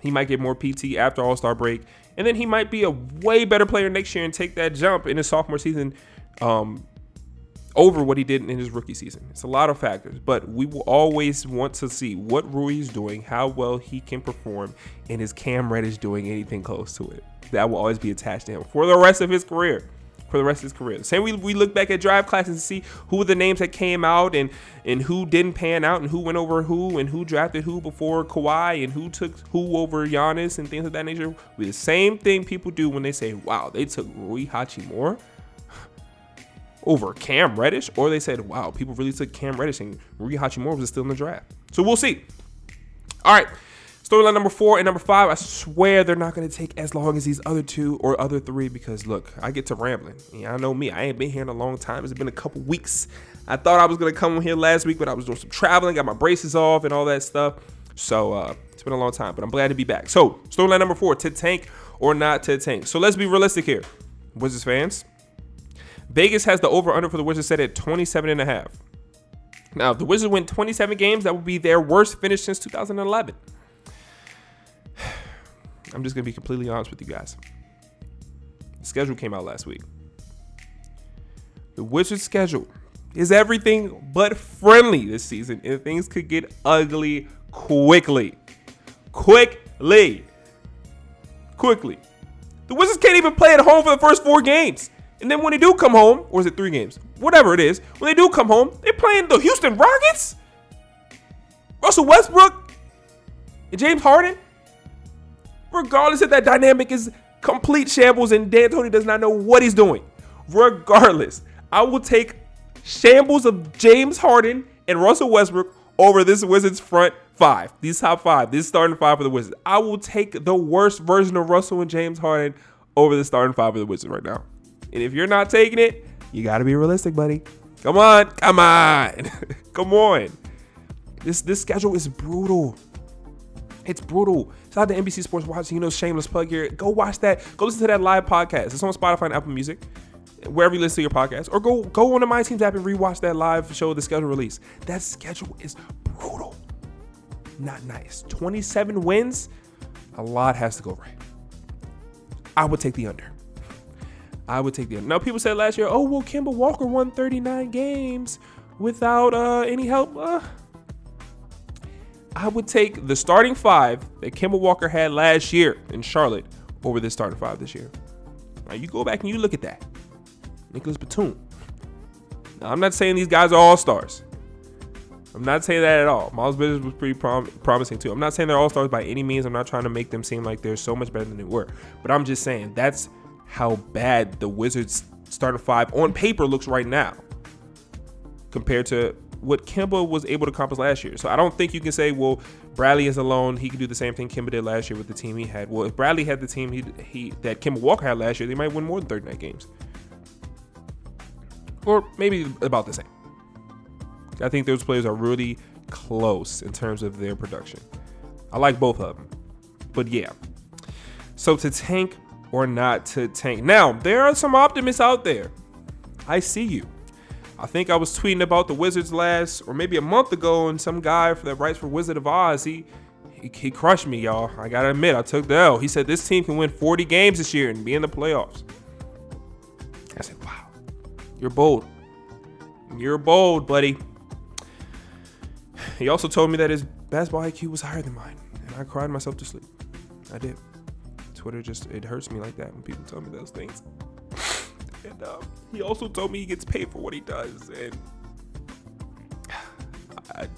he might get more PT after All-Star break. And then he might be a way better player next year and take that jump in his sophomore season over what he did in his rookie season. It's a lot of factors, but we will always want to see what Rui is doing, how well he can perform, and is Cam Reddish doing anything close to it. That will always be attached to him for the rest of his career. The same way we look back at draft classes and see who were the names that came out and who didn't pan out and who went over who and who drafted who before Kawhi and who took who over Giannis and things of that nature. The same thing people do when they say, wow, they took Rui Hachimura over Cam Reddish, or they said, wow, people really took Cam Reddish and Rui Hachimura was still in the draft. So we'll see. All right. Storyline number 4 and number 5, I swear they're not going to take as long as these other two or other three because, look, I get to rambling. Yeah, I know me. I ain't been here in a long time. It's been a couple weeks. I thought I was going to come here last week, but I was doing some traveling, got my braces off and all that stuff. So it's been a long time, but I'm glad to be back. So storyline number 4, Ted tank or not Ted tank. So let's be realistic here, Wizards fans. Vegas has the over-under for the Wizards set at 27.5. Now, if the Wizards win 27 games, that would be their worst finish since 2011. I'm just going to be completely honest with you guys. The schedule came out last week. The Wizards' schedule is everything but friendly this season, and things could get ugly quickly. The Wizards can't even play at home for the first 4 games. And then when they do come home, or is it 3 games? Whatever it is, when they do come home, they're playing the Houston Rockets, Russell Westbrook, and James Harden. Regardless if that dynamic is complete shambles and D'Antoni does not know what he's doing. Regardless, I will take shambles of James Harden and Russell Westbrook over this Wizards front 5. These top 5, this starting 5 for the Wizards. I will take the worst version of Russell and James Harden over the starting 5 of the Wizards right now. And if you're not taking it, you got to be realistic, buddy. Come on. This schedule is brutal. It's brutal. Shout out to NBC Sports Watching, you know, shameless plug here. Go watch that. Go listen to that live podcast. It's on Spotify and Apple Music, wherever you listen to your podcast. Or go on to My Team's app and rewatch that live show, the schedule release. That schedule is brutal. Not nice. 27 wins. A lot has to go right. I would take the under. Now, people said last year, oh, well, Kemba Walker won 39 games without any help. I would take the starting five that Kemba Walker had last year in Charlotte over this starting five this year. Now, you go back and you look at that. Nicholas Batum. Now, I'm not saying these guys are all-stars. I'm not saying that at all. Miles Bridges was pretty promising, too. I'm not saying they're all-stars by any means. I'm not trying to make them seem like they're so much better than they were. But I'm just saying that's how bad the Wizards starting five on paper looks right now compared to what Kemba was able to accomplish last year. So I don't think you can say, well, Bradley is alone. He can do the same thing Kemba did last year with the team he had. Well, if Bradley had the team that Kemba Walker had last year, they might win more than 39 games. Or maybe about the same. I think those players are really close in terms of their production. I like both of them. But yeah. So to tank or not to tank. Now, there are some optimists out there. I see you. I think I was tweeting about the Wizards or maybe a month ago, and some guy that writes for Wizard of Oz, he crushed me, y'all. I gotta admit, I took the L. He said this team can win 40 games this year and be in the playoffs. I said, wow, you're bold. You're bold, buddy. He also told me that his basketball IQ was higher than mine, and I cried myself to sleep. I did. Twitter it hurts me like that when people tell me those things. And he also told me he gets paid for what he does, and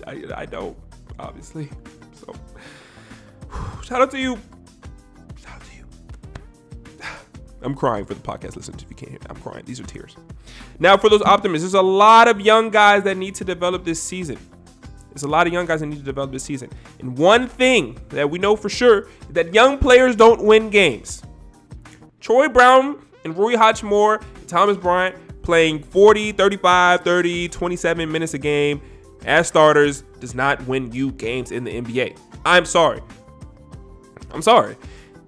I don't, obviously. So, shout out to you. I'm crying for the podcast listeners. If you can't hear me, I'm crying. These are tears. Now, for those optimists, there's a lot of young guys that need to develop this season. And one thing that we know for sure is that young players don't win games. Troy Brown and Rui Hachimura, Thomas Bryant playing 40, 35, 30, 27 minutes a game as starters does not win you games in the NBA. I'm sorry.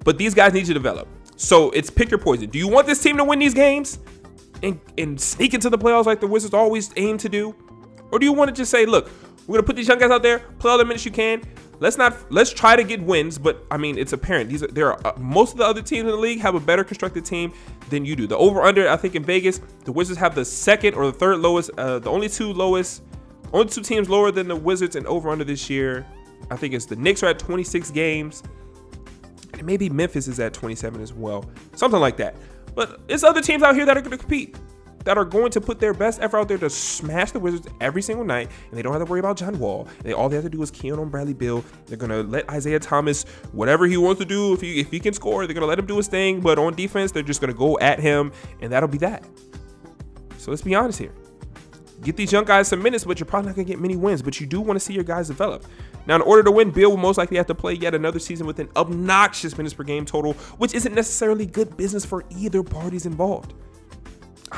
But these guys need to develop. So it's pick your poison. Do you want this team to win these games and sneak into the playoffs like the Wizards always aim to do? Or do you want to just say, look, we're going to put these young guys out there, play all the minutes you can. Let's try to get wins, but I mean, it's apparent. Most of the other teams in the league have a better constructed team than you do. The over-under, I think in Vegas, the Wizards have the second or the third lowest, only two teams lower than the Wizards in over-under this year. I think it's the Knicks are at 26 games. And maybe Memphis is at 27 as well. Something like that. But it's other teams out here that are going to compete, that are going to put their best effort out there to smash the Wizards every single night, and they don't have to worry about John Wall. All they have to do is key on Bradley Beal. They're going to let Isaiah Thomas, whatever he wants to do, if he can score, they're going to let him do his thing, but on defense, they're just going to go at him, and that'll be that. So let's be honest here. Get these young guys some minutes, but you're probably not going to get many wins, but you do want to see your guys develop. Now, in order to win, Beal will most likely have to play yet another season with an obnoxious minutes per game total, which isn't necessarily good business for either parties involved.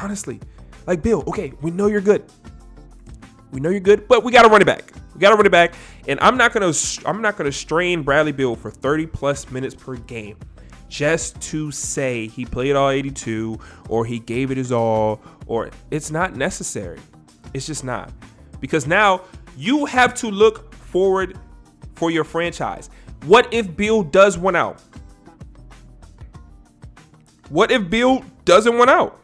Honestly, like Bill, okay, we know you're good, but we got to run it back. And I'm not gonna strain Bradley Beal for 30 plus minutes per game just to say he played all 82 or he gave it his all, or it's not necessary. It's just not, because now you have to look forward for your franchise. What if Beal does win out? What if Beal doesn't win out?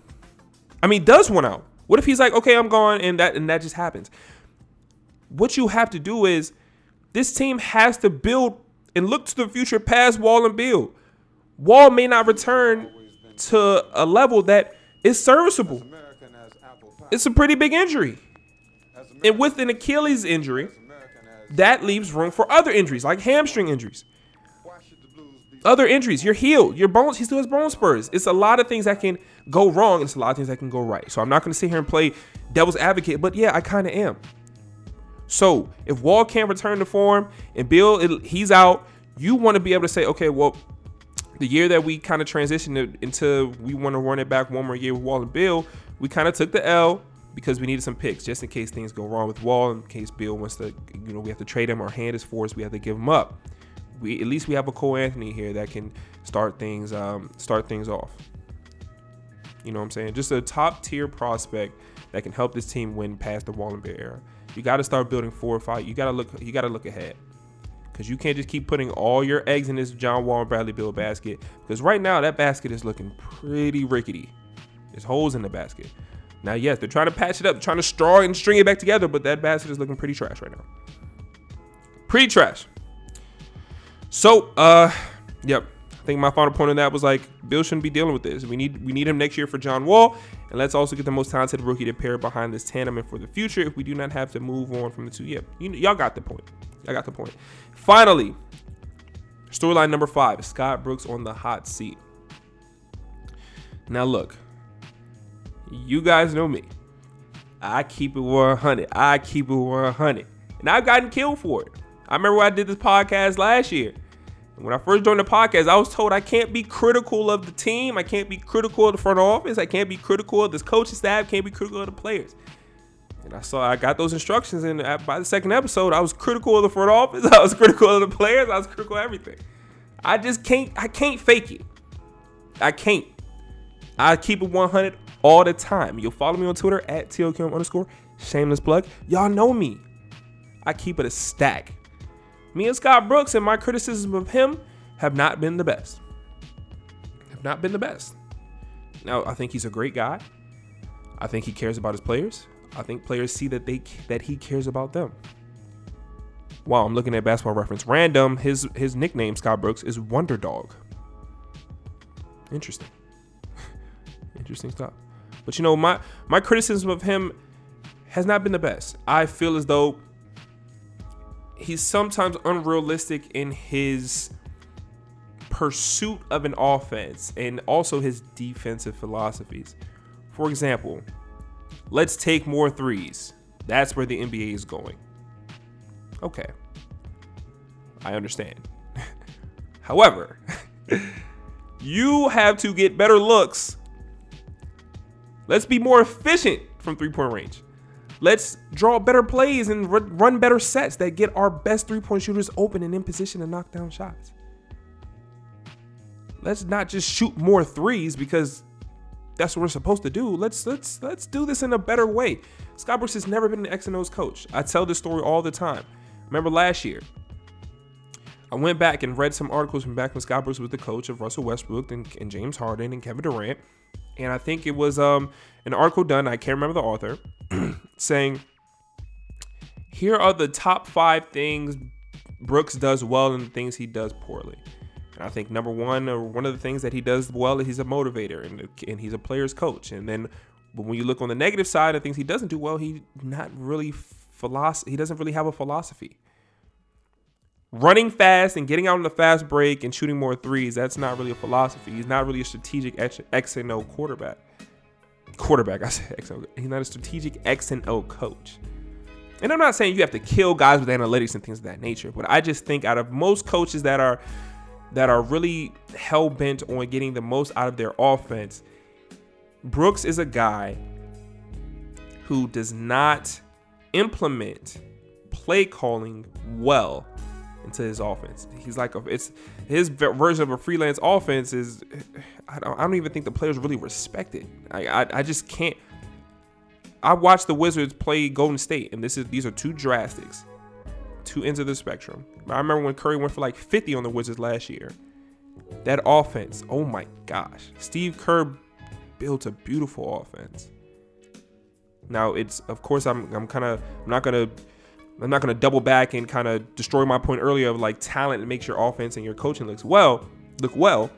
I mean, does one out? What if he's like, okay, I'm gone, and that just happens? What you have to do is, this team has to build and look to the future past Wall and Beal. Wall may not return to a level that is serviceable. It's a pretty big injury. And with an Achilles injury, that leaves room for other injuries, like hamstring injuries. Other injuries, your heel, your bones, he still has bone spurs. It's a lot of things that can go wrong, and it's a lot of things that can go right. So I'm not going to sit here and play devil's advocate, but yeah, I kind of am. So if Wall can't return to form and Bill, he's out, you want to be able to say, okay, well, the year that we kind of transitioned into, we want to run it back one more year with Wall and Bill, we kind of took the L because we needed some picks just in case things go wrong with Wall, in case Bill wants to, we have to trade him, our hand is forced, we have to give him up. we at least we have a Cole Anthony here that can start things off. You know what I'm saying? Just a top tier prospect that can help this team win past the Wall and Bear era. You got to start building 4 or 5. You got to look ahead, because you can't just keep putting all your eggs in this John Wall and Bradley Beal basket, because right now that basket is looking pretty rickety. There's holes in the basket. Now, yes, they're trying to patch it up, trying to straw and string it back together, but that basket is looking pretty trash right now. Pretty trash. So, yep. I think my final point on that was like, Bill shouldn't be dealing with this. We need him next year for John Wall, and let's also get the most talented rookie to pair behind this tandem and for the future if we do not have to move on from the two. Yep, y'all got the point. I got the point. Finally, storyline number 5, Scott Brooks on the hot seat. Now, look. You guys know me. I keep it 100. And I've gotten killed for it. I remember when I did this podcast last year. And when I first joined the podcast, I was told I can't be critical of the team. I can't be critical of the front office. I can't be critical of this coaching staff. Can't be critical of the players. And I got those instructions. And by the second episode, I was critical of the front office. I was critical of the players. I was critical of everything. I can't fake it. I can't. I keep it 100 all the time. You'll follow me on Twitter at TOQM_. Shameless plug. Y'all know me. I keep it a stack. Me and Scott Brooks and my criticism of him have not been the best. Now, I think he's a great guy. I think he cares about his players. I think players see that he cares about them. Wow, I'm looking at Basketball Reference. Random, his nickname, Scott Brooks, is Wonder Dog. Interesting stuff. But, you know, my criticism of him has not been the best. I feel as though he's sometimes unrealistic in his pursuit of an offense and also his defensive philosophies. For example, let's take more threes. That's where the NBA is going. Okay. I understand. However, you have to get better looks. Let's be more efficient from three-point range. Let's draw better plays and run better sets that get our best three-point shooters open and in position to knock down shots. Let's not just shoot more threes because that's what we're supposed to do. Let's do this in a better way. Scott Brooks has never been an X and O's coach. I tell this story all the time. Remember last year, I went back and read some articles from back when Scott Brooks was the coach of Russell Westbrook and James Harden and Kevin Durant. And I think it was an article done, I can't remember the author, saying, here are the top 5 things Brooks does well and the things he does poorly. And I think number one, or one of the things that he does well, is he's a motivator and he's a player's coach. And then when you look on the negative side of things he doesn't do well, he doesn't really have a philosophy. Running fast and getting out on the fast break and shooting more threes, that's not really a philosophy. He's not really a strategic X and O quarterback. He's not a strategic X and O coach. And I'm not saying you have to kill guys with analytics and things of that nature, but I just think out of most coaches that are really hell-bent on getting the most out of their offense, Brooks is a guy who does not implement play calling well into his offense. He's like it's his version of a freelance offense. Is I don't even think the players really respect it. I just can't. I watched the Wizards play Golden State, and these are two drastics, two ends of the spectrum. I remember when Curry went for like 50 on the Wizards last year. That offense, oh my gosh, Steve Kerr built a beautiful offense. Now it's of course I'm not going to double back and kind of destroy my point earlier of like talent makes your offense and your coaching look well.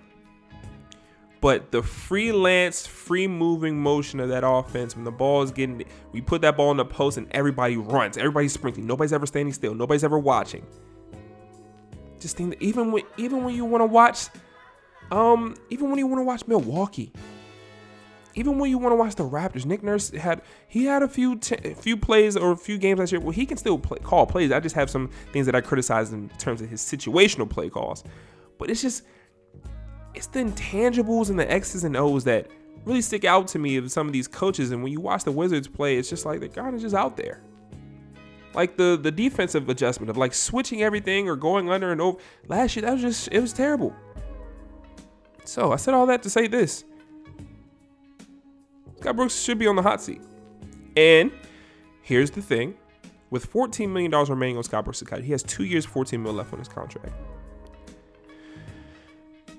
But the freelance, free-moving motion of that offense, when the ball is getting, we put that ball in the post and everybody runs, everybody's sprinting, nobody's ever standing still, nobody's ever watching. Just think that even when you want to watch, Milwaukee, even when you want to watch the Raptors, Nick Nurse had a few plays or a few games last year. Well, he can still call plays. I just have some things that I criticize in terms of his situational play calls. But it's the intangibles and the X's and O's that really stick out to me of some of these coaches. And when you watch the Wizards play, it's just like the guy is just out there. like the defensive adjustment of like switching everything or going under and over. Last year, that was just, it was terrible. So I said all that to say this. Scott Brooks should be on the hot seat. And here's the thing. With $14 million remaining on Scott Brooks' contract, he has 2 years, $14 million left on his contract.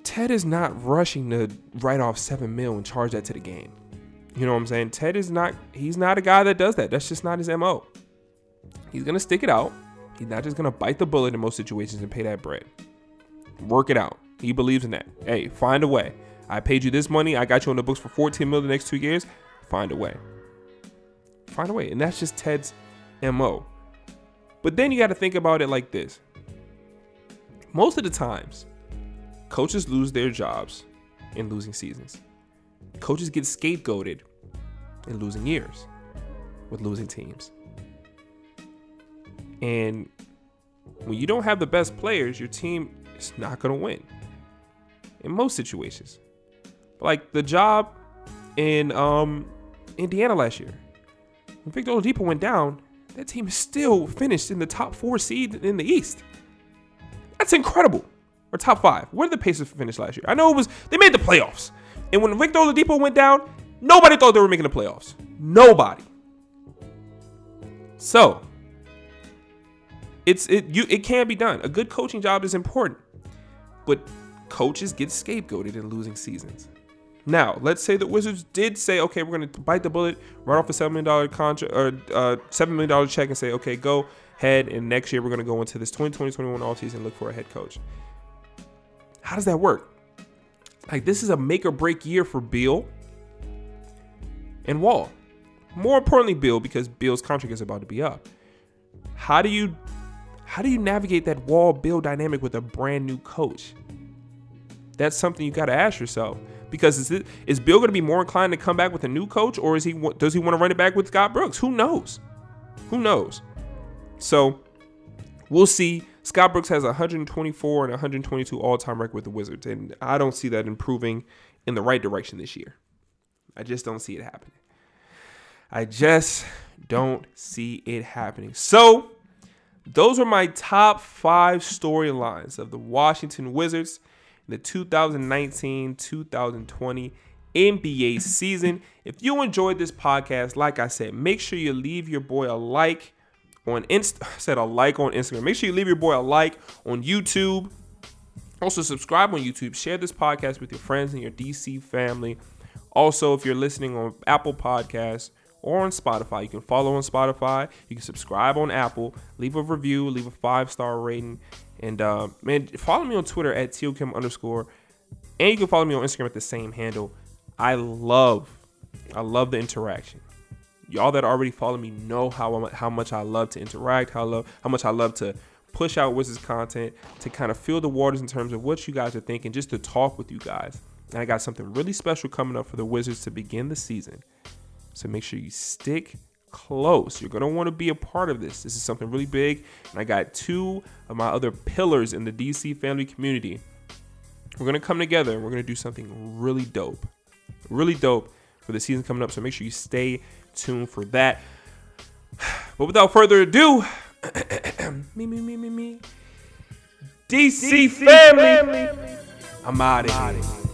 Ted is not rushing to write off $7 million and charge that to the game. You know what I'm saying? Ted is not, he's not a guy that does that. That's just not his MO. He's going to stick it out. He's not just going to bite the bullet in most situations and pay that bread. Work it out. He believes in that. Hey, find a way. I paid you this money. I got you on the books for $14 million the next 2 years. Find a way. Find a way. And that's just Ted's MO. But then you got to think about it like this. Most of the times, coaches lose their jobs in losing seasons. Coaches get scapegoated in losing years with losing teams. And when you don't have the best players, your team is not going to win in most situations. Like the job in Indiana last year. When Victor Oladipo went down, that team is still finished in the top 4 seed in the East. That's incredible. Or top 5. Where did the Pacers finish last year? I know it was, they made the playoffs. And when Victor Oladipo went down, nobody thought they were making the playoffs. Nobody. So, it can be done. A good coaching job is important. But coaches get scapegoated in losing seasons. Now, let's say the Wizards did say, okay, we're going to bite the bullet, write off a $7 million check and say, okay, go ahead, and next year we're going to go into this 2020-21 all-season and look for a head coach. How does that work? Like, this is a make or break year for Beal and Wall. More importantly, Beal, because Beal's contract is about to be up. How do you navigate that Wall-Beal dynamic with a brand new coach? That's something you got to ask yourself. Because is Beal going to be more inclined to come back with a new coach, or does he want to run it back with Scott Brooks? Who knows? So we'll see. Scott Brooks has 124 and 122 all-time record with the Wizards, and I don't see that improving in the right direction this year. I just don't see it happening. So those were my top 5 storylines of the Washington Wizards in the 2019-2020 NBA season. If you enjoyed this podcast, like I said, make sure you leave your boy a like. Make sure you leave your boy a like on YouTube. Also, subscribe on YouTube. Share this podcast with your friends and your DC family. Also, if you're listening on Apple Podcasts or on Spotify, you can follow on Spotify. You can subscribe on Apple. Leave a review. Leave a 5-star rating. And, man, follow me on Twitter at TOQM_. And you can follow me on Instagram at the same handle. I love the interaction. Y'all that already follow me know how much I love to interact, how much I love to push out Wizards content, to kind of feel the waters in terms of what you guys are thinking, just to talk with you guys. And I got something really special coming up for the Wizards to begin the season. So make sure you stick close. You're going to want to be a part of this. This is something really big. And I got 2 of my other pillars in the DC family community. We're going to come together and we're going to do something really dope for the season coming up. So make sure you stay tuned for that. But without further ado, DC family. I'm out of here.